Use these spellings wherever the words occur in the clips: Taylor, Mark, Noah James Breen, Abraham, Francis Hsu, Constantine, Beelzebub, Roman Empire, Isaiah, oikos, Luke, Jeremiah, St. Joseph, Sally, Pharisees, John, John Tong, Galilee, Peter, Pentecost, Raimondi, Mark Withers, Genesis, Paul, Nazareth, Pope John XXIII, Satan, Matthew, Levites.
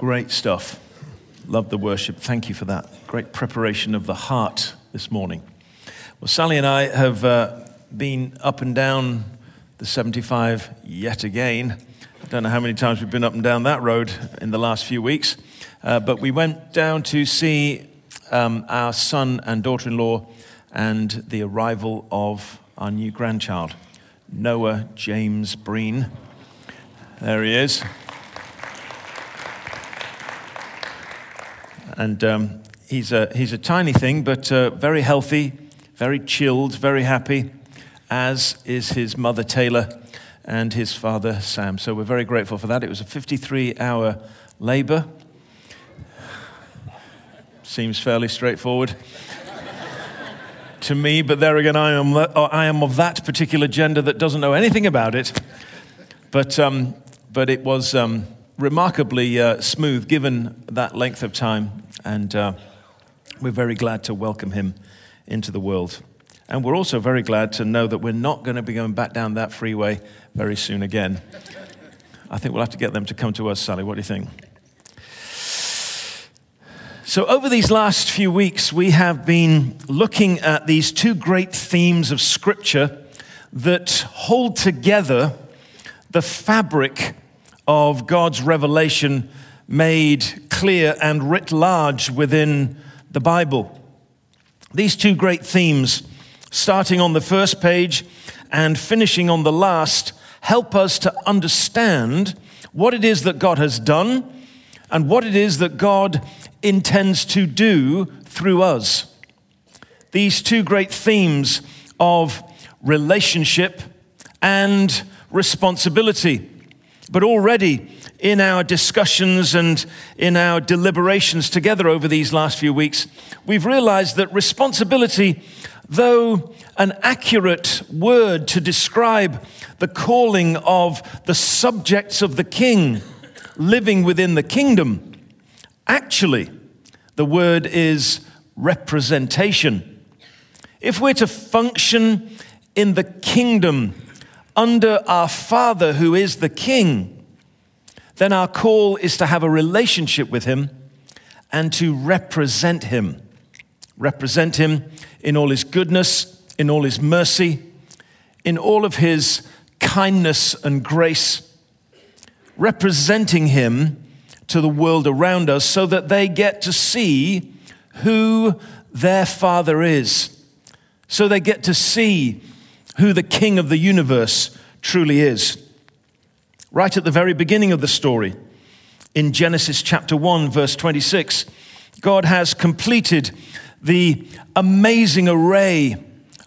Great stuff. Love the worship. Thank you for that. Great preparation of the heart this morning. Well, Sally and I have been up and down the 75 yet again. I don't know how many times we've been up and down that road in the last few weeks, but we went down to see our son and daughter-in-law and the arrival of our new grandchild, Noah James Breen. There he is. And he's a tiny thing, but very healthy, very chilled, very happy, as is his mother, Taylor, and his father, Sam. So we're very grateful for that. It was a 53-hour labor. Seems fairly straightforward to me, but there again, I am of that particular gender that doesn't know anything about it. But it was remarkably smooth, given that length of time. And we're very glad to welcome him into the world. And we're also very glad to know that we're not going to be going back down that freeway very soon again. I think we'll have to get them to come to us, Sally. What do you think? So over these last few weeks, we have been looking at these two great themes of Scripture that hold together the fabric of God's revelation made clear and writ large within the Bible. These two great themes, starting on the first page and finishing on the last, help us to understand what it is that God has done and what it is that God intends to do through us. These two great themes of relationship and responsibility. But already in our discussions and in our deliberations together over these last few weeks, we've realized that responsibility, though an accurate word to describe the calling of the subjects of the king living within the kingdom, actually the word is representation. If we're to function in the kingdom under our Father who is the King, then our call is to have a relationship with Him and to represent Him. Represent Him in all His goodness, in all His mercy, in all of His kindness and grace. Representing Him to the world around us so that they get to see who their Father is. So they get to see who the King of the universe truly is. Right at the very beginning of the story, in Genesis chapter 1, verse 26, God has completed the amazing array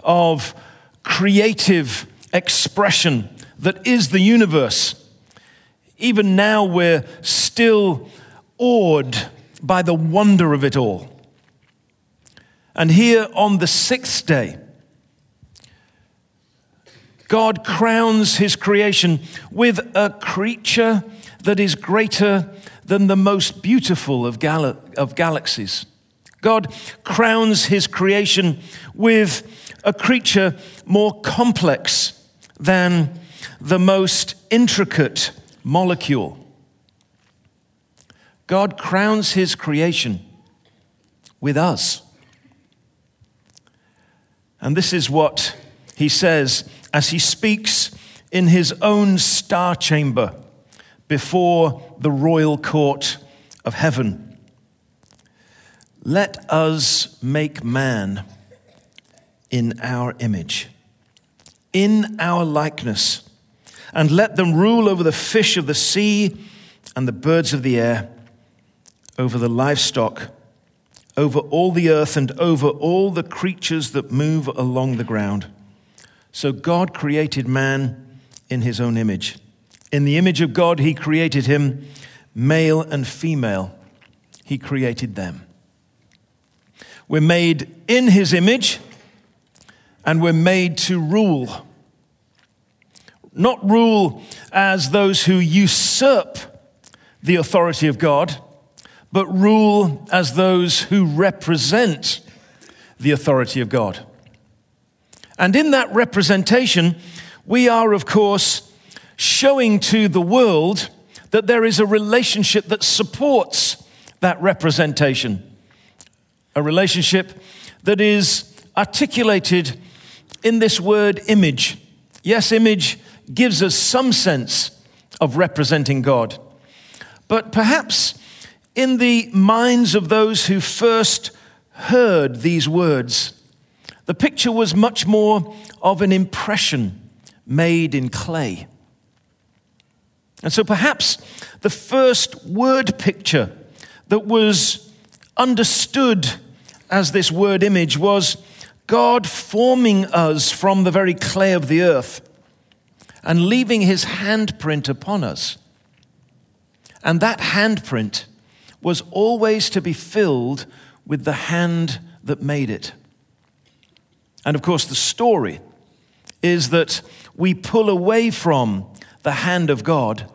of creative expression that is the universe. Even now, we're still awed by the wonder of it all. And here on the sixth day, God crowns His creation with a creature that is greater than the most beautiful of galaxies. God crowns His creation with a creature more complex than the most intricate molecule. God crowns His creation with us. And this is what He says as He speaks in His own star chamber before the royal court of heaven. Let us make man in our image, in our likeness, and let them rule over the fish of the sea and the birds of the air, over the livestock, over all the earth, and over all the creatures that move along the ground. So God created man in His own image. In the image of God, He created him, male and female. He created them. We're made in His image, and we're made to rule. Not rule as those who usurp the authority of God, but rule as those who represent the authority of God. And in that representation, we are, of course, showing to the world that there is a relationship that supports that representation, a relationship that is articulated in this word image. Yes, image gives us some sense of representing God, but perhaps in the minds of those who first heard these words, the picture was much more of an impression made in clay. And so perhaps the first word picture that was understood as this word image was God forming us from the very clay of the earth and leaving his handprint upon us. And that handprint was always to be filled with the hand that made it. And of course, the story is that we pull away from the hand of God,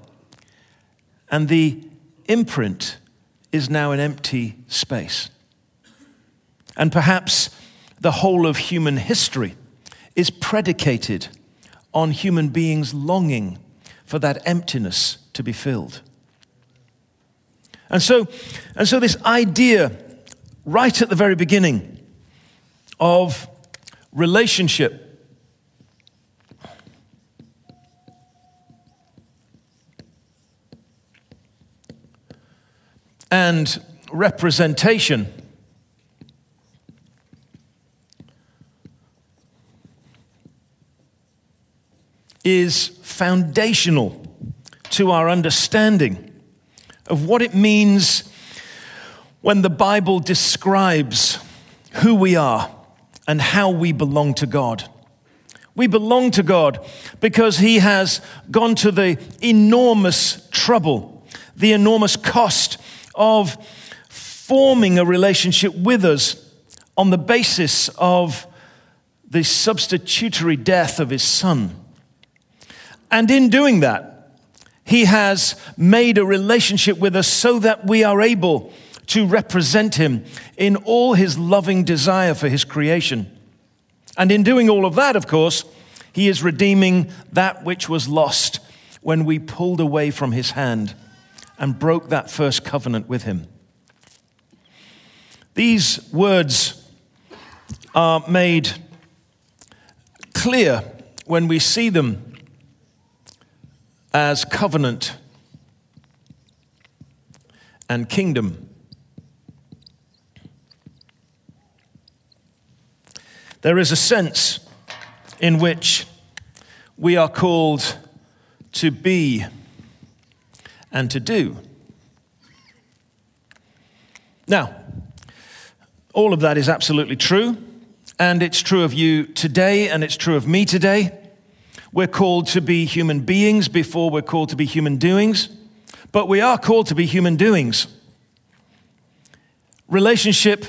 and the imprint is now an empty space. And perhaps the whole of human history is predicated on human beings longing for that emptiness to be filled. And so this idea, right at the very beginning, of relationship and representation is foundational to our understanding of what it means when the Bible describes who we are and how we belong to God. We belong to God because he has gone to the enormous trouble, the enormous cost of forming a relationship with us on the basis of the substitutory death of his Son. And in doing that, he has made a relationship with us so that we are able to represent him in all his loving desire for his creation. And in doing all of that, of course, he is redeeming that which was lost when we pulled away from his hand and broke that first covenant with him. These words are made clear when we see them as covenant and kingdom. There is a sense in which we are called to be and to do. Now, all of that is absolutely true, and it's true of you today, and it's true of me today. We're called to be human beings before we're called to be human doings, but we are called to be human doings. Relationship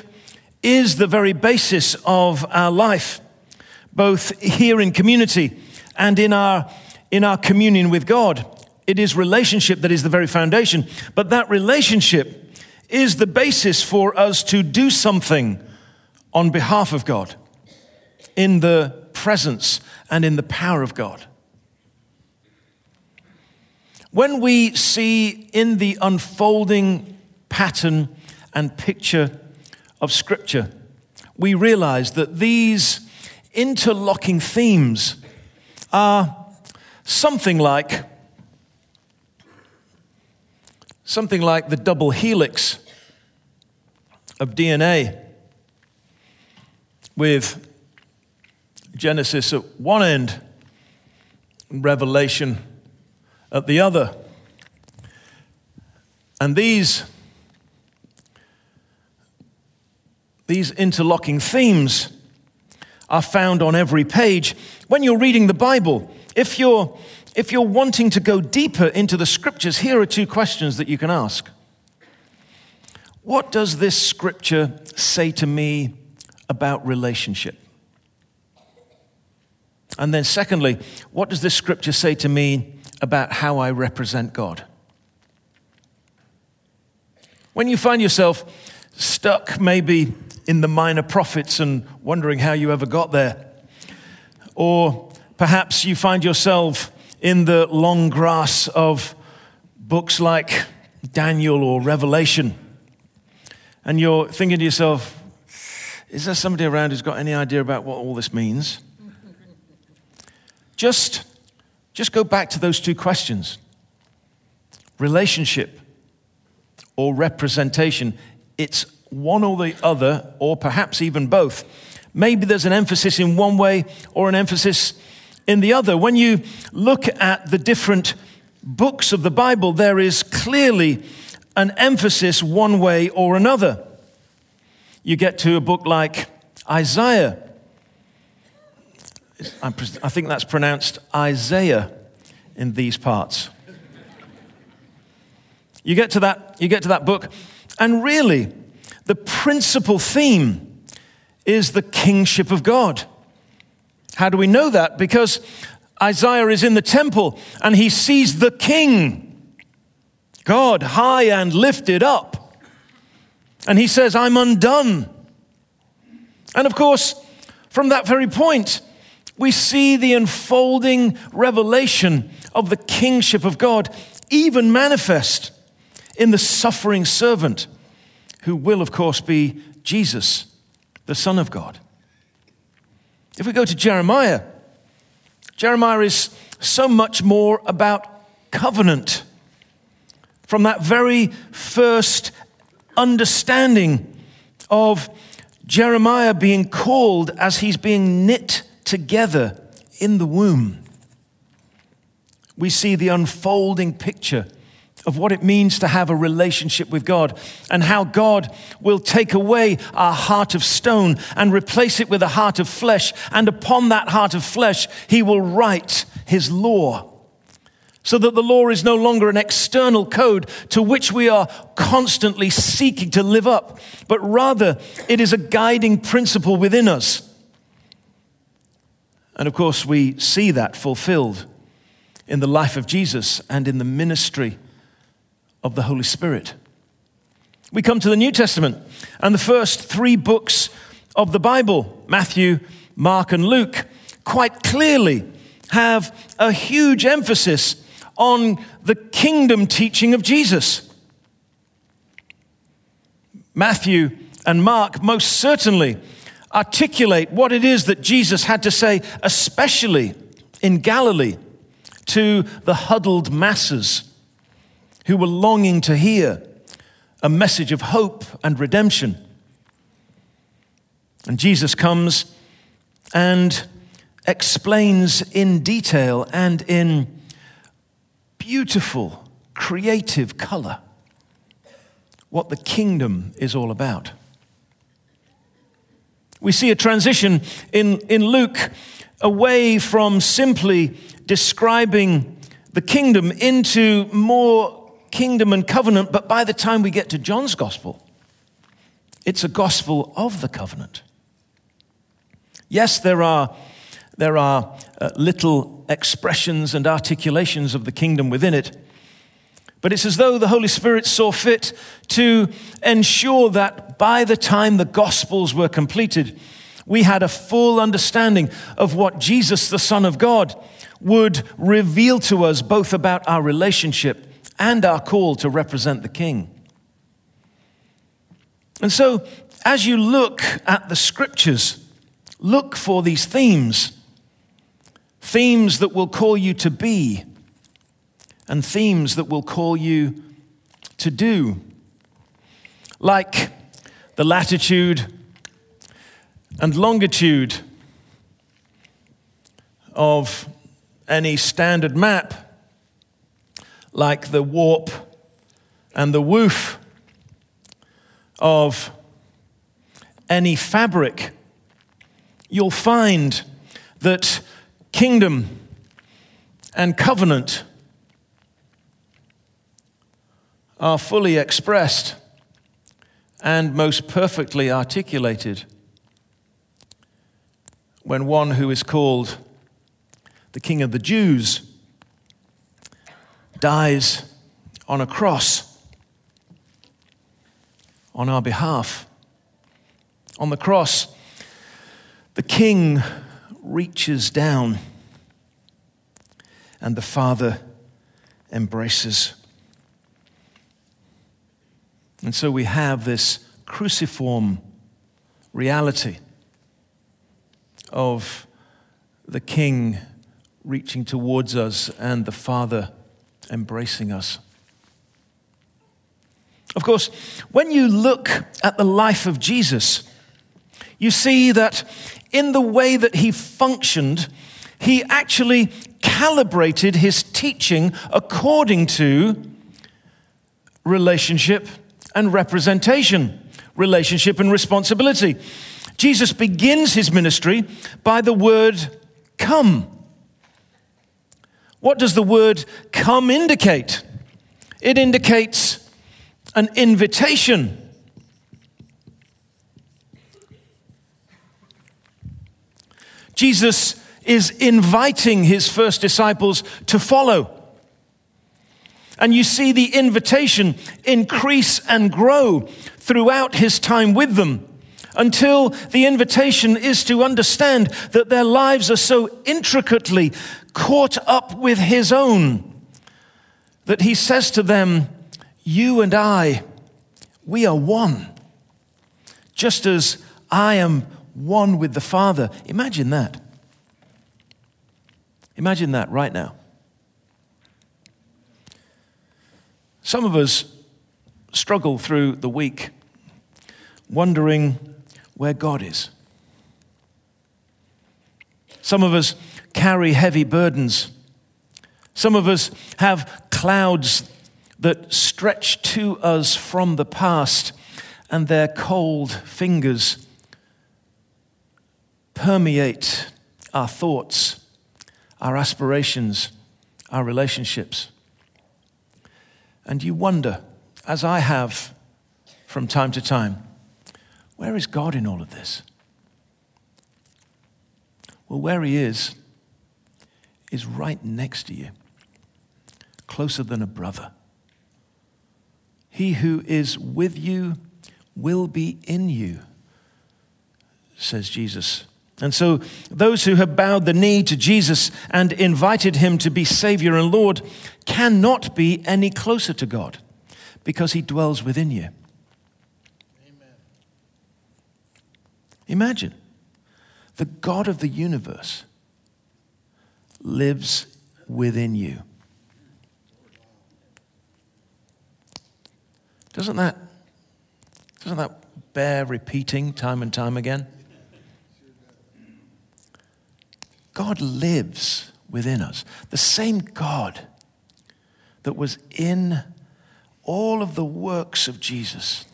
is the very basis of our life, both here in community and in our communion with God. It is relationship that is the very foundation, but that relationship is the basis for us to do something on behalf of God, in the presence and in the power of God. When we see in the unfolding pattern and picture of Scripture, we realize that these interlocking themes are something like the double helix of DNA, with Genesis at one end and Revelation at the other. And these interlocking themes are found on every page. When you're reading the Bible, if you're wanting to go deeper into the Scriptures, here are two questions that you can ask. What does this Scripture say to me about relationship? And then secondly, what does this Scripture say to me about how I represent God? When you find yourself stuck maybe in the minor prophets and wondering how you ever got there. Or perhaps you find yourself in the long grass of books like Daniel or Revelation, and you're thinking to yourself, is there somebody around who's got any idea about what all this means? Just go back to those two questions. Relationship or representation. It's one or the other, or perhaps even both. Maybe there's an emphasis in one way or an emphasis in the other. When you look at the different books of the Bible, there is clearly an emphasis one way or another. You get to a book like Isaiah. I think that's pronounced Isaiah in these parts. You get to that book, and really, the principal theme is the kingship of God. How do we know that? Because Isaiah is in the temple, and he sees the king, God, high and lifted up. And he says, I'm undone. And of course, from that very point, we see the unfolding revelation of the kingship of God, even manifest in the suffering servant, who will, of course, be Jesus, the Son of God. If we go to Jeremiah, Jeremiah is so much more about covenant. From that very first understanding of Jeremiah being called as he's being knit together in the womb, we see the unfolding picture of what it means to have a relationship with God, and how God will take away our heart of stone and replace it with a heart of flesh, and upon that heart of flesh, he will write his law, so that the law is no longer an external code to which we are constantly seeking to live up, but rather it is a guiding principle within us. And of course, we see that fulfilled in the life of Jesus and in the ministry of the Holy Spirit. We come to the New Testament and the first three books of the Bible, Matthew, Mark, and Luke, quite clearly have a huge emphasis on the kingdom teaching of Jesus. Matthew and Mark most certainly articulate what it is that Jesus had to say, especially in Galilee, to the huddled masses who were longing to hear a message of hope and redemption. And Jesus comes and explains in detail and in beautiful, creative color what the kingdom is all about. We see a transition in Luke away from simply describing the kingdom into more kingdom and covenant, but by the time we get to John's gospel, it's a gospel of the covenant. Yes, there are little expressions and articulations of the kingdom within it, but it's as though the Holy Spirit saw fit to ensure that by the time the gospels were completed, we had a full understanding of what Jesus, the Son of God, would reveal to us both about our relationship and our call to represent the King. And so, as you look at the Scriptures, look for these themes that will call you to be, and themes that will call you to do, like the latitude and longitude of any standard map, like the warp and the woof of any fabric. You'll find that kingdom and covenant are fully expressed and most perfectly articulated when one who is called the King of the Jews dies on a cross on our behalf. On the cross, the King reaches down and the Father embraces And so we have this cruciform reality of the King reaching towards us and the Father embracing us. Of course, when you look at the life of Jesus, you see that in the way that he functioned, he actually calibrated his teaching according to relationship and representation, relationship and responsibility. Jesus begins his ministry by the word come. What does the word come indicate? It indicates an invitation. Jesus is inviting his first disciples to follow. And you see the invitation increase and grow throughout his time with them until the invitation is to understand that their lives are so intricately caught up with his own that he says to them, "You and I, we are one, just as I am one with the Father." Imagine that. Imagine that right now. Some of us struggle through the week wondering where God is. Some of us carry heavy burdens. Some of us have clouds that stretch to us from the past, and their cold fingers permeate our thoughts, our aspirations, our relationships. And you wonder, as I have from time to time, where is God in all of this? Well, where he is right next to you, closer than a brother. He who is with you will be in you, says Jesus. And so those who have bowed the knee to Jesus and invited him to be Savior and Lord cannot be any closer to God because he dwells within you. Amen. Imagine the God of the universe lives within you. Doesn't that bear repeating time and time again? God lives within us. The same God that was in all of the works of Jesus.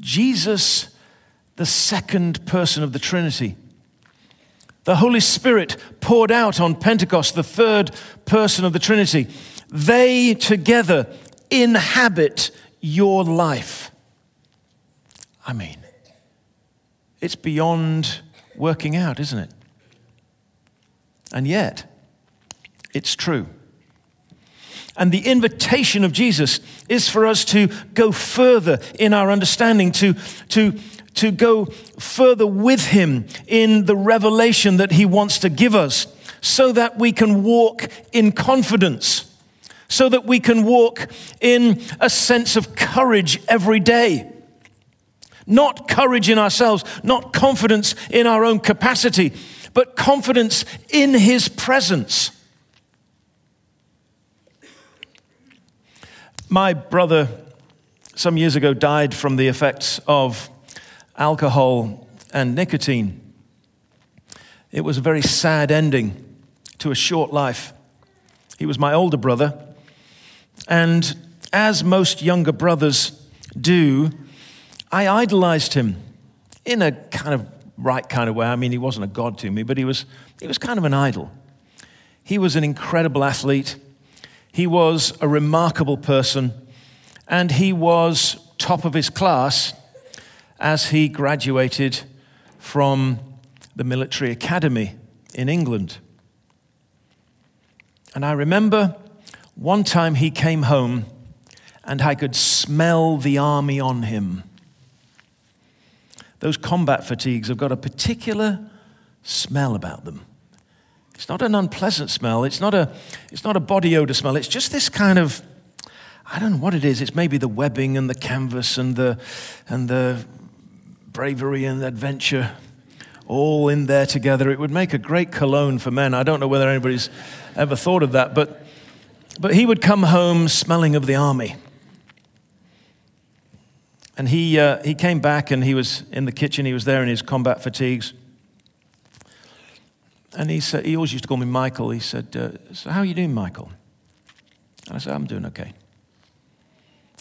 Jesus, the second person of the Trinity. The Holy Spirit poured out on Pentecost, the third person of the Trinity. They together inhabit your life. I mean, it's beyond working out, isn't it? And yet, it's true. And the invitation of Jesus is for us to go further in our understanding, to go further with him in the revelation that he wants to give us, so that we can walk in confidence, so that we can walk in a sense of courage every day. Not courage in ourselves, not confidence in our own capacity, but confidence in his presence. My brother, some years ago, died from the effects of alcohol and nicotine. It was a very sad ending to a short life. He was my older brother, and as most younger brothers do, I idolized him in a kind of right kind of way. I mean, he wasn't a god to me, but he was kind of an idol. He was an incredible athlete. He was a remarkable person, and he was top of his class as he graduated from the military academy in England. And I remember one time he came home, and I could smell the army on him. Those combat fatigues have got a particular smell about them. It's not an unpleasant smell. It's not a body odor smell. It's just this kind of, I don't know what it is. It's maybe the webbing and the canvas and the bravery and adventure all in there together. It would make a great cologne for men. I don't know whether anybody's ever thought of that, but he would come home smelling of the army. And he came back and he was in the kitchen. He was there in his combat fatigues. And he said, he always used to call me Michael. He said, so how are you doing, Michael? And I said, I'm doing okay.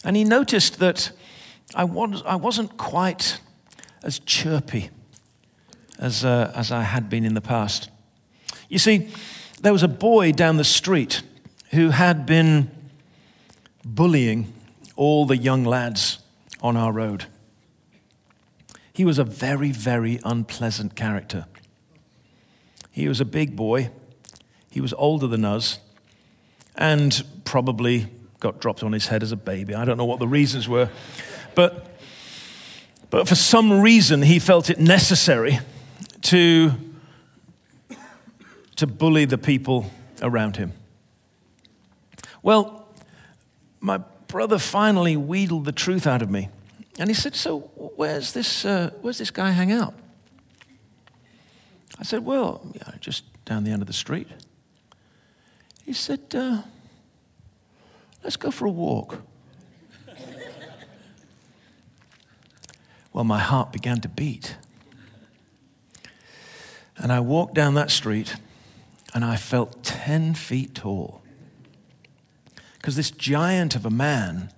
And he noticed that I wasn't quite as chirpy as I had been in the past. You see, there was a boy down the street who had been bullying all the young lads on our road. He was a very, very unpleasant character. He was a big boy. He was older than us and probably got dropped on his head as a baby. I don't know what the reasons were. But for some reason, he felt it necessary to bully the people around him. Well, my brother finally wheedled the truth out of me. And he said, so where's this guy hang out? I said, well, yeah, just down the end of the street. He said, let's go for a walk. Well, my heart began to beat. And I walked down that street, and I felt 10 feet tall. Because this giant of a man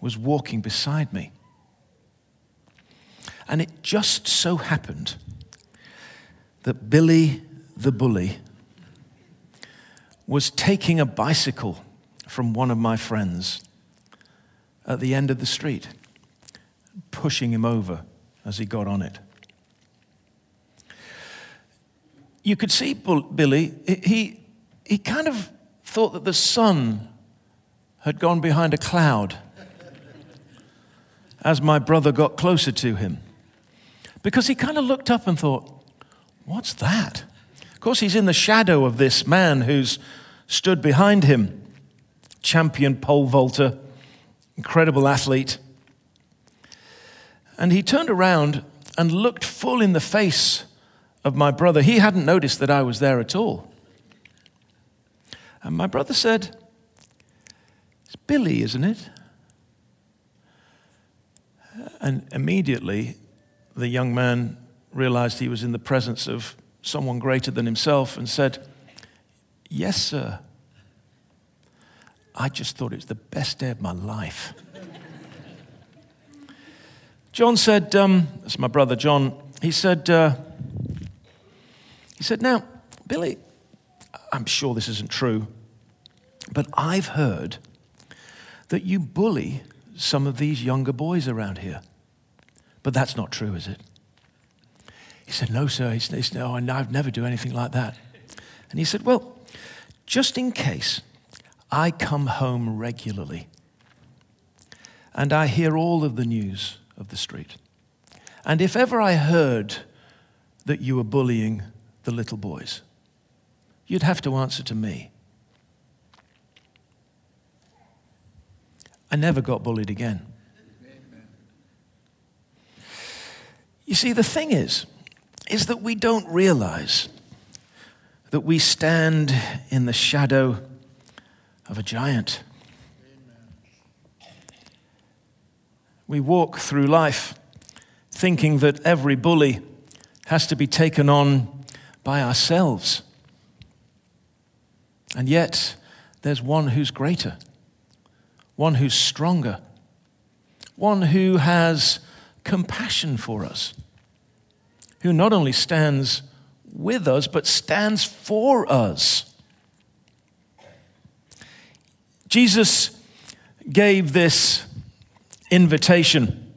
was walking beside me. And it just so happened that Billy the bully was taking a bicycle from one of my friends at the end of the street, pushing him over as he got on it. You could see Billy, he kind of thought that the sun had gone behind a cloud as my brother got closer to him. Because he kind of looked up and thought, what's that? Of course, he's in the shadow of this man who's stood behind him. Champion pole vaulter, incredible athlete. And he turned around and looked full in the face of my brother. He hadn't noticed that I was there at all. And my brother said, it's Billy, isn't it? And immediately, the young man realized he was in the presence of someone greater than himself and said, yes, sir. I just thought it was the best day of my life. John said, that's my brother John, he said, now, Billy, I'm sure this isn't true, but I've heard that you bully some of these younger boys around here. But that's not true, is it? He said, no, sir. He said, no, I'd never do anything like that. And he said, well, just in case, I come home regularly and I hear all of the news of the street. And if ever I heard that you were bullying the little boys, you'd have to answer to me. I never got bullied again. Amen. You see, the thing is that we don't realize that we stand in the shadow of a giant. Amen. We walk through life thinking that every bully has to be taken on by ourselves. And yet, there's one who's greater, one who's stronger, one who has compassion for us, who not only stands with us, but stands for us. Jesus gave this invitation.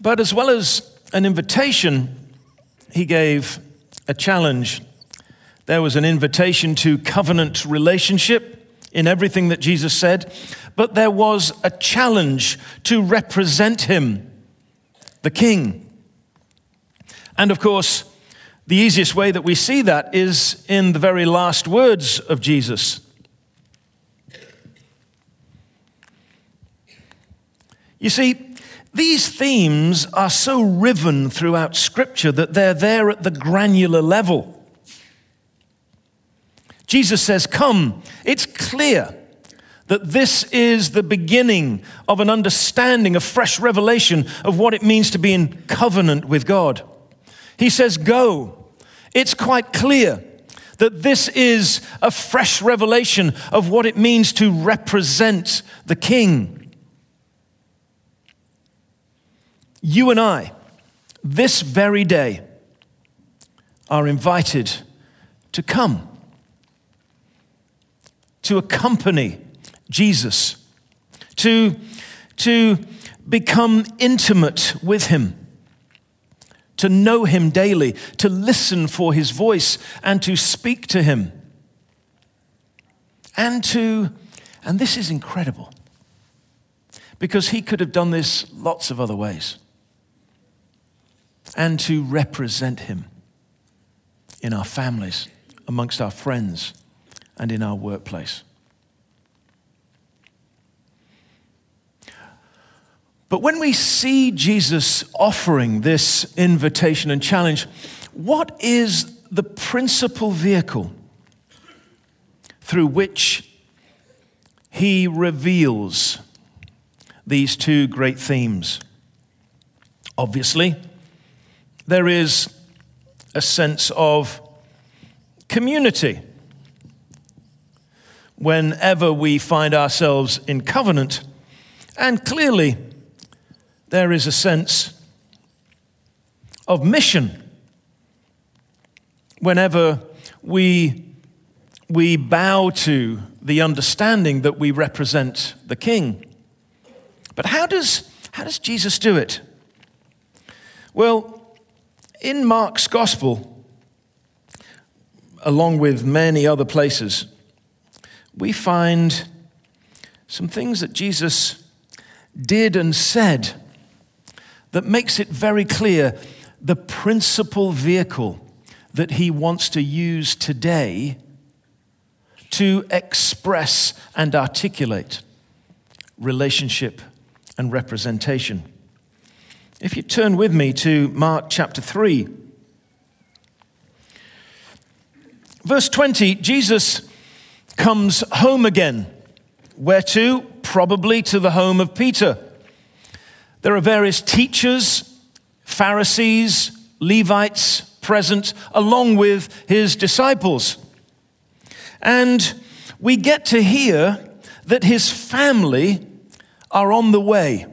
But as well as an invitation, he gave a challenge. There was an invitation to covenant relationship in everything that Jesus said, but there was a challenge to represent him, the king. And of course, The easiest way that we see that is in the very last words of Jesus. You see, these themes are so riven throughout Scripture that they're there at the granular level. Jesus says, "Come." It's clear that this is the beginning of an understanding, a fresh revelation of what it means to be in covenant with God. He says, "Go." It's quite clear that this is a fresh revelation of what it means to represent the King. You and I, this very day, are invited to come, to accompany Jesus, to become intimate with him, to know him daily, to listen for his voice and to speak to him, and this is incredible, because he could have done this lots of other ways, and to represent him in our families, amongst our friends, and in our workplace. But when we see Jesus offering this invitation and challenge, what is the principal vehicle through which he reveals these two great themes? Obviously, there is a sense of community. Whenever we find ourselves in covenant, and clearly, there is a sense of mission whenever we bow to the understanding that we represent the King. But how does Jesus do it? Well, in Mark's Gospel, along with many other places, we find some things that Jesus did and said that makes it very clear the principal vehicle that he wants to use today to express and articulate relationship and representation. If you turn with me to Mark chapter 3, verse 20, Jesus comes home again. Where to? Probably to the home of Peter. There are various teachers, Pharisees, Levites present, along with his disciples. And we get to hear that his family are on the way.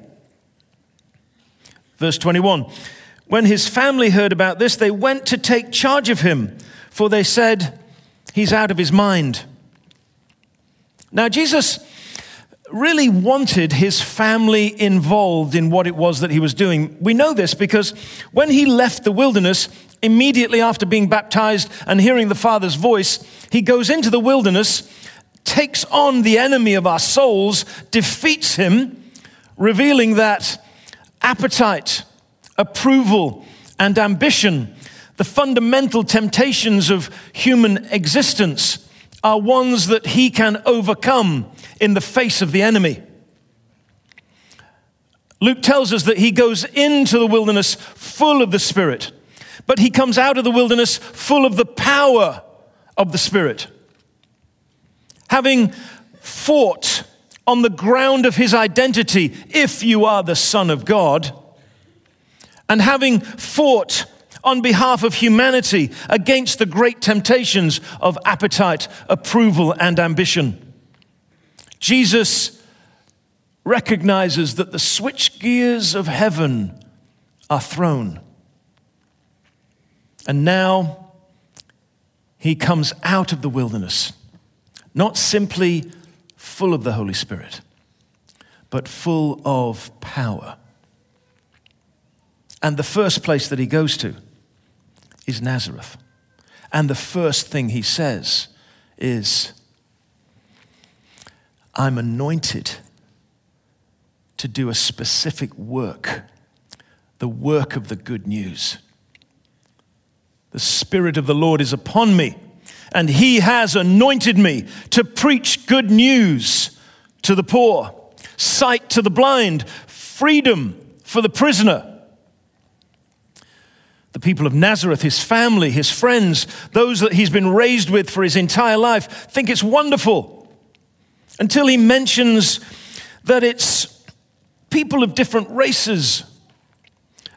Verse 21, when his family heard about this, they went to take charge of him, for they said, "He's out of his mind." Now, Jesus really wanted his family involved in what it was that he was doing. We know this because when he left the wilderness, immediately after being baptized and hearing the Father's voice, he goes into the wilderness, takes on the enemy of our souls, defeats him, revealing that appetite, approval, and ambition, the fundamental temptations of human existence, are ones that he can overcome in the face of the enemy. Luke tells us that he goes into the wilderness full of the Spirit, but he comes out of the wilderness full of the power of the Spirit. Having fought on the ground of his identity, if you are the Son of God, and having fought on behalf of humanity against the great temptations of appetite, approval, and ambition, Jesus recognizes that the switchgears of heaven are thrown. And now he comes out of the wilderness, not simply full of the Holy Spirit, but full of power. And the first place that he goes to is Nazareth. And the first thing he says is, "I'm anointed to do a specific work, the work of the good news." The Spirit of the Lord is upon me, and he has anointed me to preach good news to the poor, sight to the blind, freedom for the prisoner. The people of Nazareth, his family, his friends, those that he's been raised with for his entire life, think it's wonderful, until he mentions that it's people of different races,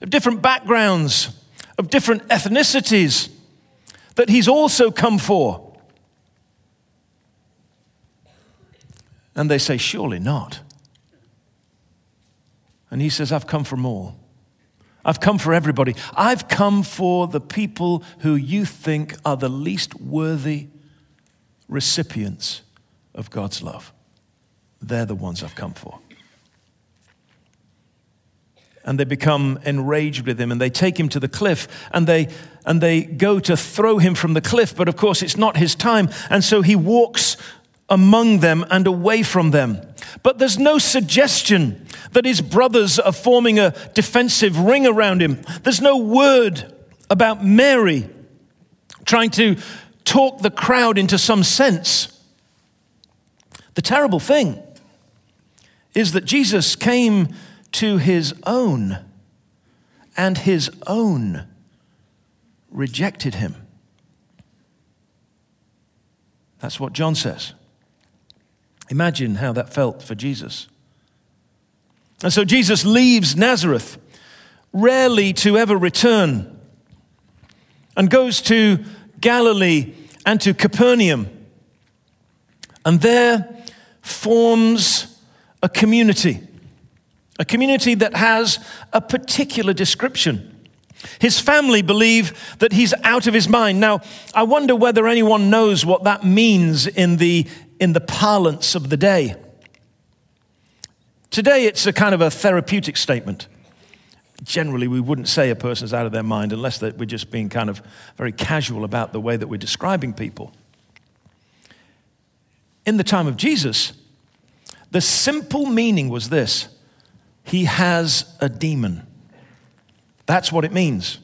of different backgrounds, of different ethnicities that he's also come for. And they say, surely not. And he says, I've come for them all. I've come for everybody. I've come for the people who you think are the least worthy recipients of God's love. They're the ones I've come for. And they become enraged with him, and they take him to the cliff, and they go to throw him from the cliff, but of course it's not his time, and so he walks among them and away from them. But there's no suggestion that his brothers are forming a defensive ring around him. There's no word about Mary trying to talk the crowd into some sense. The terrible thing is that Jesus came to his own, and his own rejected him. That's what John says. Imagine how that felt for Jesus. And so Jesus leaves Nazareth, rarely to ever return, and goes to Galilee and to Capernaum, and there forms a community that has a particular description. His family believe that he's out of his mind. Now, I wonder whether anyone knows what that means in the parlance of the day. Today, it's a kind of a therapeutic statement. Generally, we wouldn't say a person's out of their mind unless we're just being kind of very casual about the way that we're describing people. In the time of Jesus, the simple meaning was this: he has a demon. That's what it means.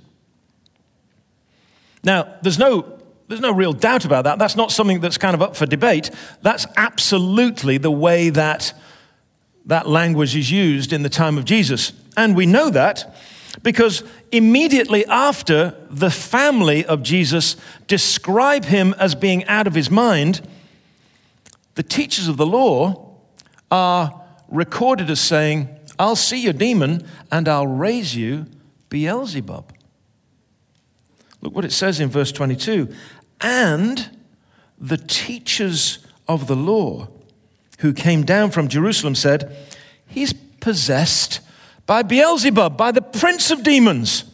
Now, there's no real doubt about that. That's not something that's kind of up for debate. That's absolutely the way that that language is used in the time of Jesus. And we know that because immediately after, the family of Jesus describe him as being out of his mind, the teachers of the law are recorded as saying, I'll see your demon and I'll raise you Beelzebub. Look what it says in verse 22. And the teachers of the law who came down from Jerusalem said, he's possessed by Beelzebub, by the prince of demons.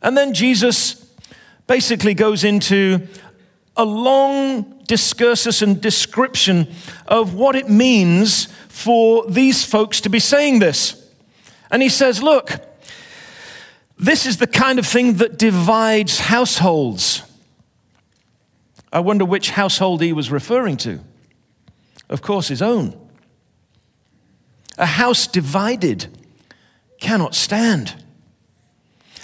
And then Jesus basically goes into a long discursus and description of what it means for these folks to be saying this. And he says, look, this is the kind of thing that divides households. I wonder which household he was referring to. Of course, his own. A house divided cannot stand.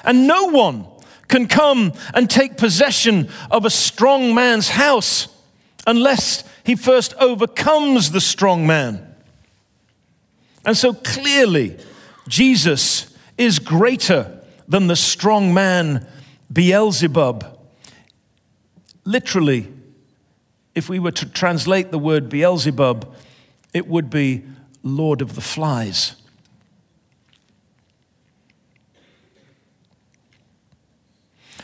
And no one can come and take possession of a strong man's house unless he first overcomes the strong man. And so clearly, Jesus is greater than the strong man Beelzebub. Literally, if we were to translate the word Beelzebub, it would be Lord of the Flies.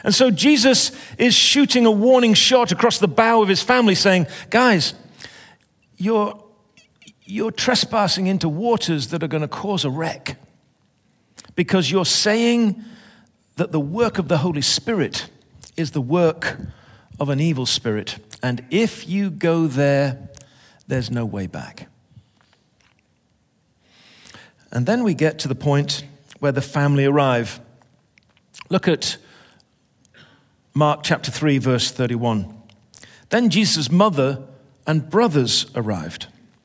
And so Jesus is shooting a warning shot across the bow of his family saying, guys, you're trespassing into waters that are going to cause a wreck. Because you're saying that the work of the Holy Spirit is the work of an evil spirit. And if you go there, there's no way back. And then we get to the point where the family arrive. Look at Mark chapter 3, verse 31. Then Jesus' mother and brothers arrived.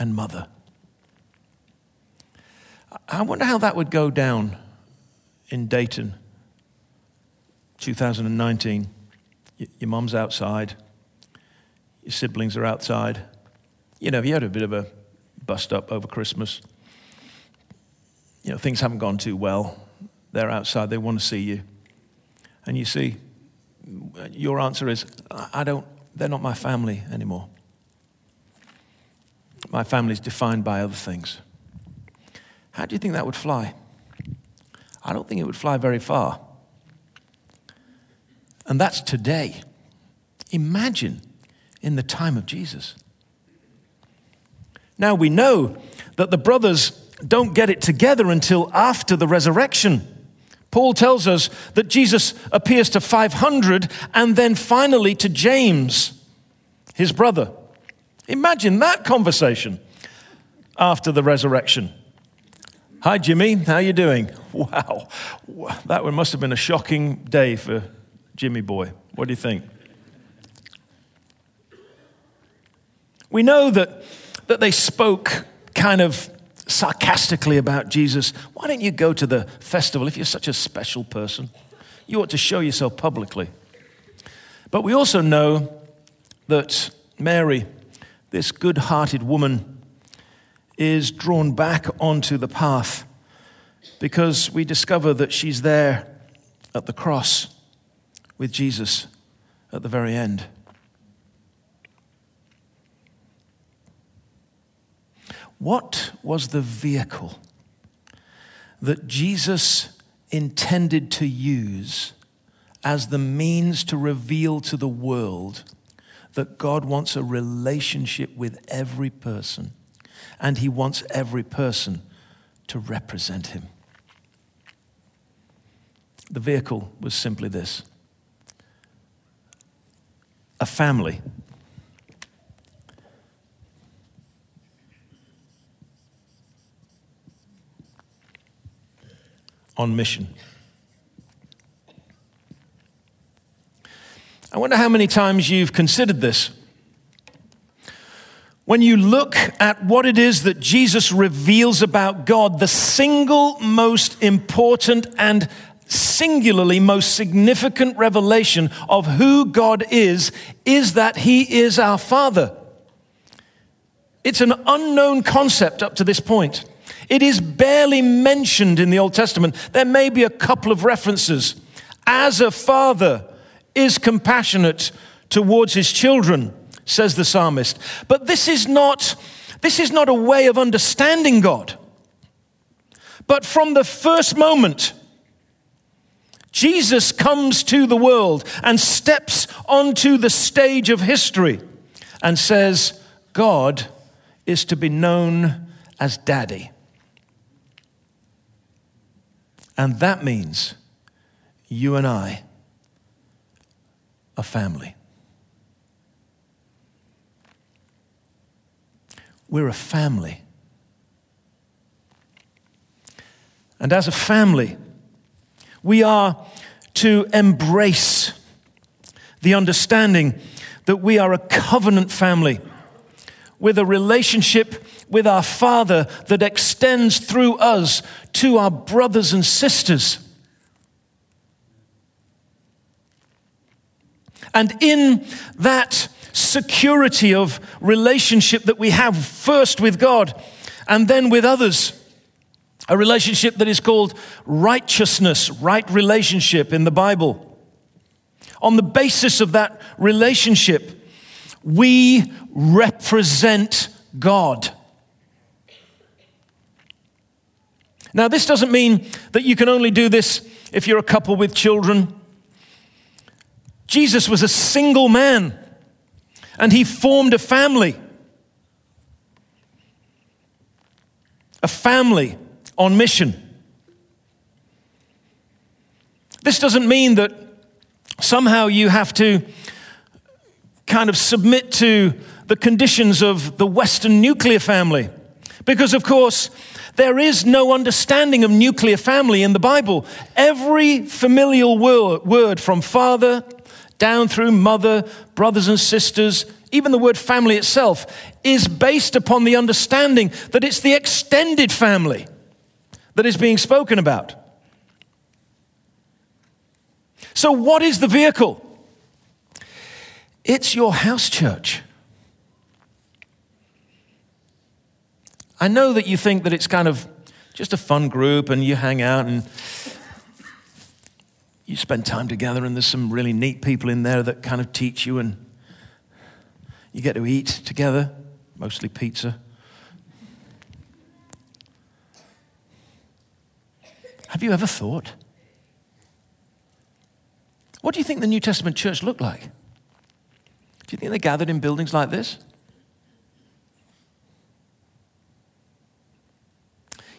and mother." I wonder how that would go down in Dayton, 2019. Your mom's outside. Your siblings are outside. You know, you had a bit of a bust up over Christmas. You know, things haven't gone too well. They're outside. They want to see you. And you see, your answer is, they're not my family anymore. My family's defined by other things. How do you think that would fly? I don't think it would fly very far. And that's today. Imagine in the time of Jesus. Now we know that the brothers don't get it together until after the resurrection. Paul tells us that Jesus appears to 500 and then finally to James, his brother. Imagine that conversation after the resurrection. "Hi, Jimmy. How you doing?" Wow. That one must have been a shocking day for Jimmy boy. What do you think? We know that they spoke kind of sarcastically about Jesus. "Why don't you go to the festival if you're such a special person? You ought to show yourself publicly." But we also know that Mary, this good-hearted woman, is drawn back onto the path because we discover that she's there at the cross with Jesus at the very end. What was the vehicle that Jesus intended to use as the means to reveal to the world that God wants a relationship with every person? And he wants every person to represent him. The vehicle was simply this: a family. On mission. I wonder how many times you've considered this. When you look at what it is that Jesus reveals about God, the single most important and singularly most significant revelation of who God is that he is our Father. It's an unknown concept up to this point. It is barely mentioned in the Old Testament. There may be a couple of references. As a father is compassionate towards his children, says the psalmist. But this is not a way of understanding God. But from the first moment, Jesus comes to the world and steps onto the stage of history and says, God is to be known as Daddy. And that means you and I are family. We're a family. And as a family, we are to embrace the understanding that we are a covenant family with a relationship with our Father that extends through us to our brothers and sisters. And in that security of relationship that we have first with God and then with others, a relationship that is called righteousness, right relationship in the Bible. On the basis of that relationship, we represent God. Now, this doesn't mean that you can only do this if you're a couple with children. Jesus was a single man. And he formed a family on mission. This doesn't mean that somehow you have to kind of submit to the conditions of the Western nuclear family. Because, of course, there is no understanding of nuclear family in the Bible. Every familial word from father down through mother, brothers and sisters, even the word family itself, is based upon the understanding that it's the extended family that is being spoken about. So what is the vehicle? It's your house church. I know that you think that it's kind of just a fun group and you hang out and you spend time together and there's some really neat people in there that kind of teach you and you get to eat together, mostly pizza. Have you ever thought? What do you think the New Testament church looked like? Do you think they gathered in buildings like this?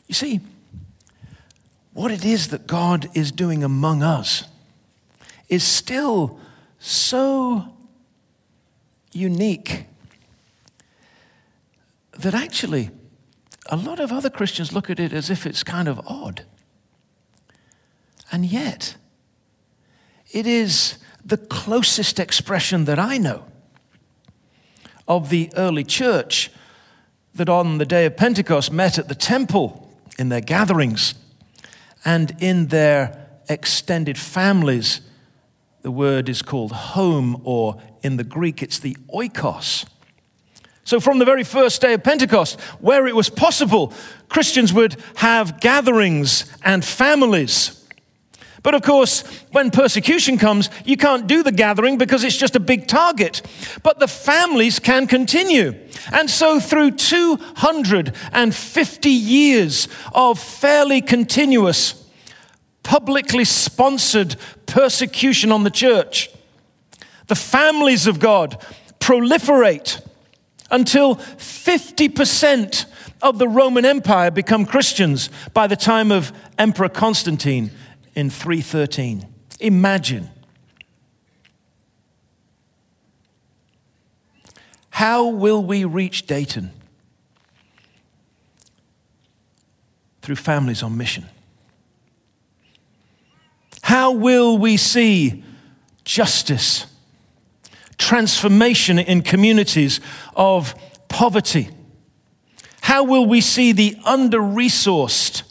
You see, what it is that God is doing among us is still so unique that actually a lot of other Christians look at it as if it's kind of odd. And yet, it is the closest expression that I know of the early church that on the day of Pentecost met at the temple in their gatherings, and in their extended families. The word is called home, or in the Greek, it's the oikos. So from the very first day of Pentecost, where it was possible, Christians would have gatherings and families. But of course, when persecution comes, you can't do the gathering because it's just a big target. But the families can continue. And so through 250 years of fairly continuous, publicly sponsored persecution on the church, the families of God proliferate until 50% of the Roman Empire become Christians by the time of Emperor Constantine in 313. Imagine how will we reach Dayton through families on mission? How will we see justice, transformation in communities of poverty? How will we see the under-resourced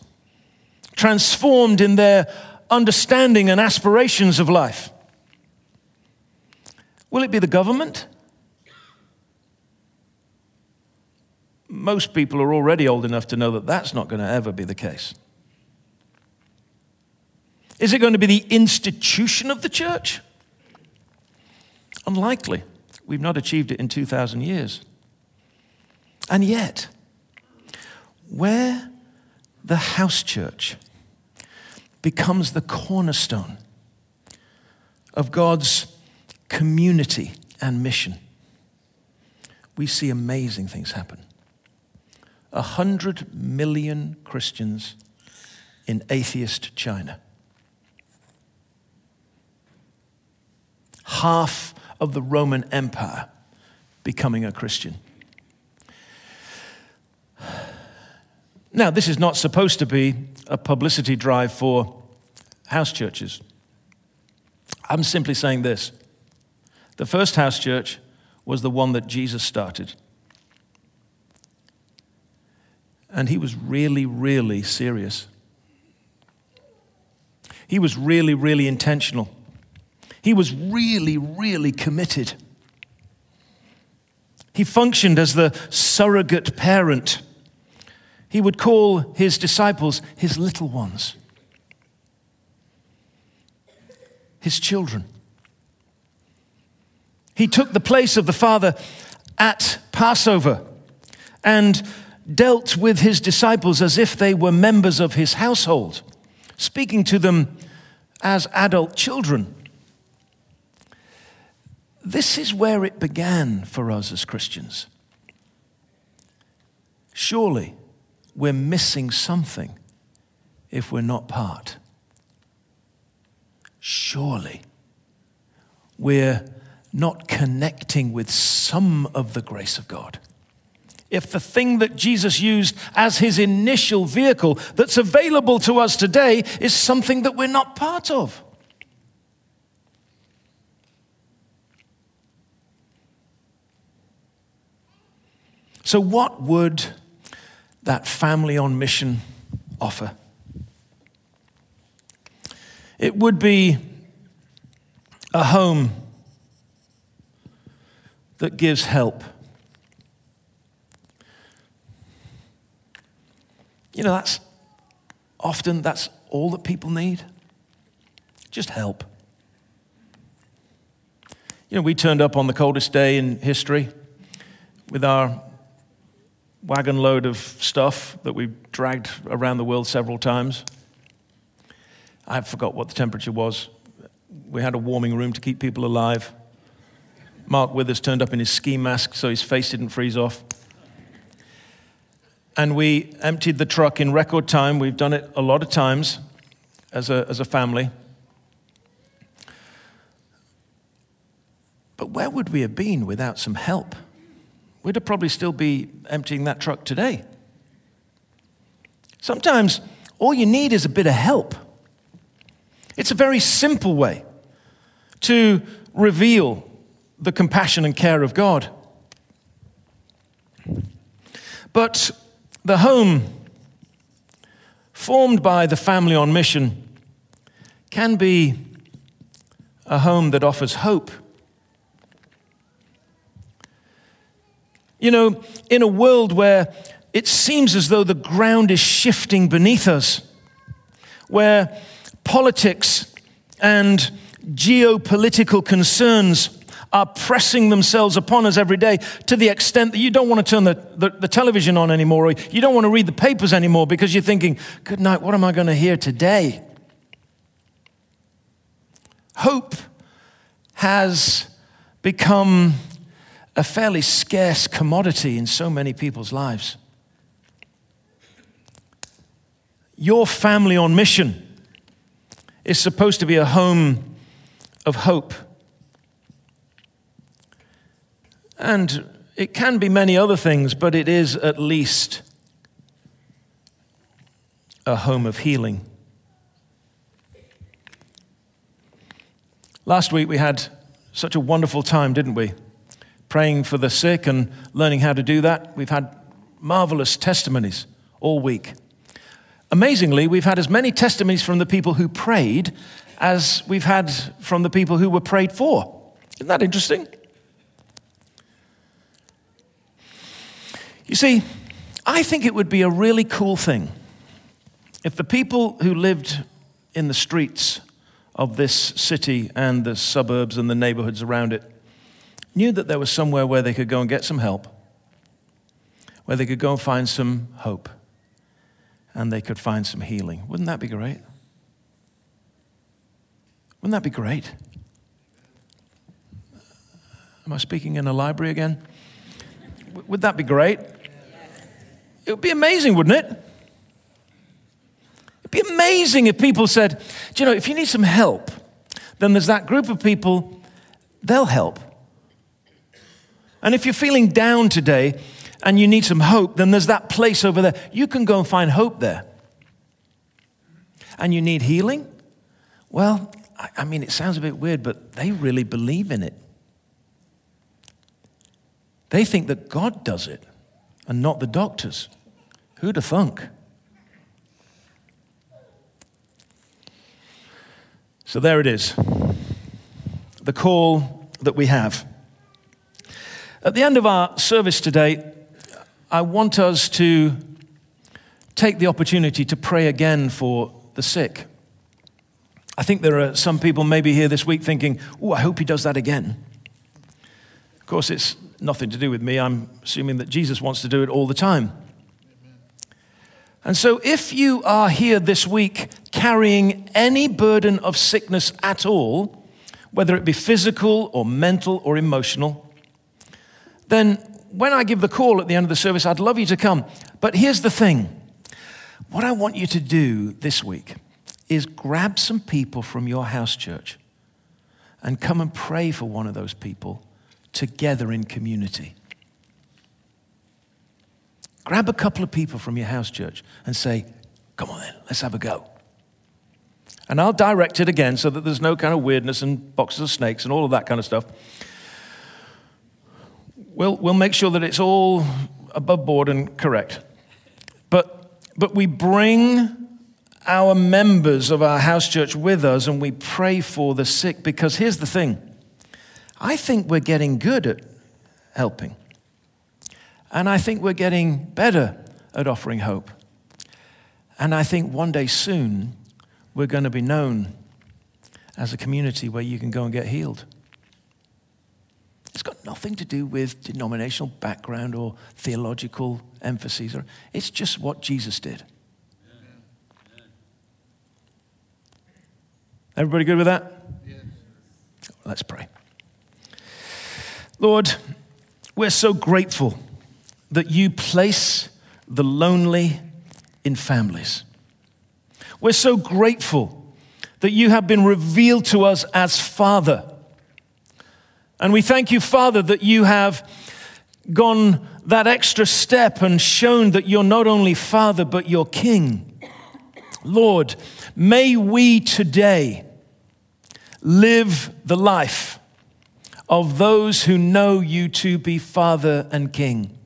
transformed in their understanding and aspirations of life? Will it be the government? Most people are already old enough to know that that's not going to ever be the case. Is it going to be the institution of the church? Unlikely. We've not achieved it in 2,000 years. And yet, where the house church becomes the cornerstone of God's community and mission, we see amazing things happen. 100 million Christians in atheist China. Half of the Roman Empire becoming a Christian. Now, this is not supposed to be a publicity drive for house churches. I'm simply saying this. The first house church was the one that Jesus started. And he was really, really serious. He was really, really intentional. He was really, really committed. He functioned as the surrogate parent. He would call his disciples his little ones, his children. He took the place of the Father at Passover and dealt with his disciples as if they were members of his household, speaking to them as adult children. This is where it began for us as Christians. Surely, we're missing something if we're not part? Surely we're not connecting with some of the grace of God. If the thing that Jesus used as his initial vehicle that's available to us today is something that we're not part of. So what would that family on mission offer? It would be a home that gives help. You know, that's all that people need. Just help. You know, we turned up on the coldest day in history with our wagon load of stuff that we dragged around the world several times. I forgot what the temperature was. We had a warming room to keep people alive. Mark Withers turned up in his ski mask so his face didn't freeze off. And we emptied the truck in record time. We've done it a lot of times as a family. But where would we have been without some help? We'd have probably still be emptying that truck today. Sometimes all you need is a bit of help. It's a very simple way to reveal the compassion and care of God. But the home formed by the family on mission can be a home that offers hope. You know, in a world where it seems as though the ground is shifting beneath us, where politics and geopolitical concerns are pressing themselves upon us every day to the extent that you don't want to turn the television on anymore, or you don't want to read the papers anymore because you're thinking, good night, what am I going to hear today? Hope has become a fairly scarce commodity in so many people's lives. Your family on mission is supposed to be a home of hope. And it can be many other things, but it is at least a home of healing. Last week we had such a wonderful time, didn't we? Praying for the sick and learning how to do that. We've had marvelous testimonies all week. Amazingly, we've had as many testimonies from the people who prayed as we've had from the people who were prayed for. Isn't that interesting? You see, I think it would be a really cool thing if the people who lived in the streets of this city and the suburbs and the neighborhoods around it knew that there was somewhere where they could go and get some help, where they could go and find some hope, and they could find some healing. Wouldn't that be great? Wouldn't that be great? Am I speaking in a library again? Would that be great? It would be amazing, wouldn't it? It'd be amazing if people said, do you know, if you need some help, then there's that group of people, they'll help. And if you're feeling down today and you need some hope, then there's that place over there. You can go and find hope there. And you need healing? Well, I mean, it sounds a bit weird, but they really believe in it. They think that God does it and not the doctors. Who'd have thunk? So there it is, the call that we have. At the end of our service today, I want us to take the opportunity to pray again for the sick. I think there are some people maybe here this week thinking, oh, I hope he does that again. Of course, it's nothing to do with me. I'm assuming that Jesus wants to do it all the time. And so if you are here this week carrying any burden of sickness at all, whether it be physical or mental or emotional, then when I give the call at the end of the service, I'd love you to come. But here's the thing. What I want you to do this week is grab some people from your house church and come and pray for one of those people together in community. Grab a couple of people from your house church and say, come on then, let's have a go. And I'll direct it again so that there's no kind of weirdness and boxes of snakes and all of that kind of stuff. We'll make sure that it's all above board and correct. But we bring our members of our house church with us and we pray for the sick, because here's the thing. I think we're getting good at helping. And I think we're getting better at offering hope. And I think one day soon, we're going to be known as a community where you can go and get healed. It's got nothing to do with denominational background or theological emphases. It's just what Jesus did. Everybody good with that? Yes. Let's pray. Lord, we're so grateful that you place the lonely in families. We're so grateful that you have been revealed to us as Father. And we thank you, Father, that you have gone that extra step and shown that you're not only Father, but you're King. Lord, may we today live the life of those who know you to be Father and King.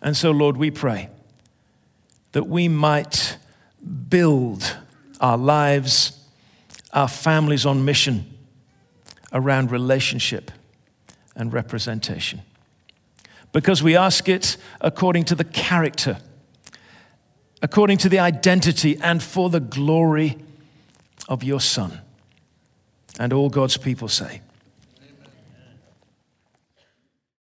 And so, Lord, we pray that we might build our lives, our families on mission around relationship and representation. Because we ask it according to the character, according to the identity, and for the glory of your Son. And all God's people say,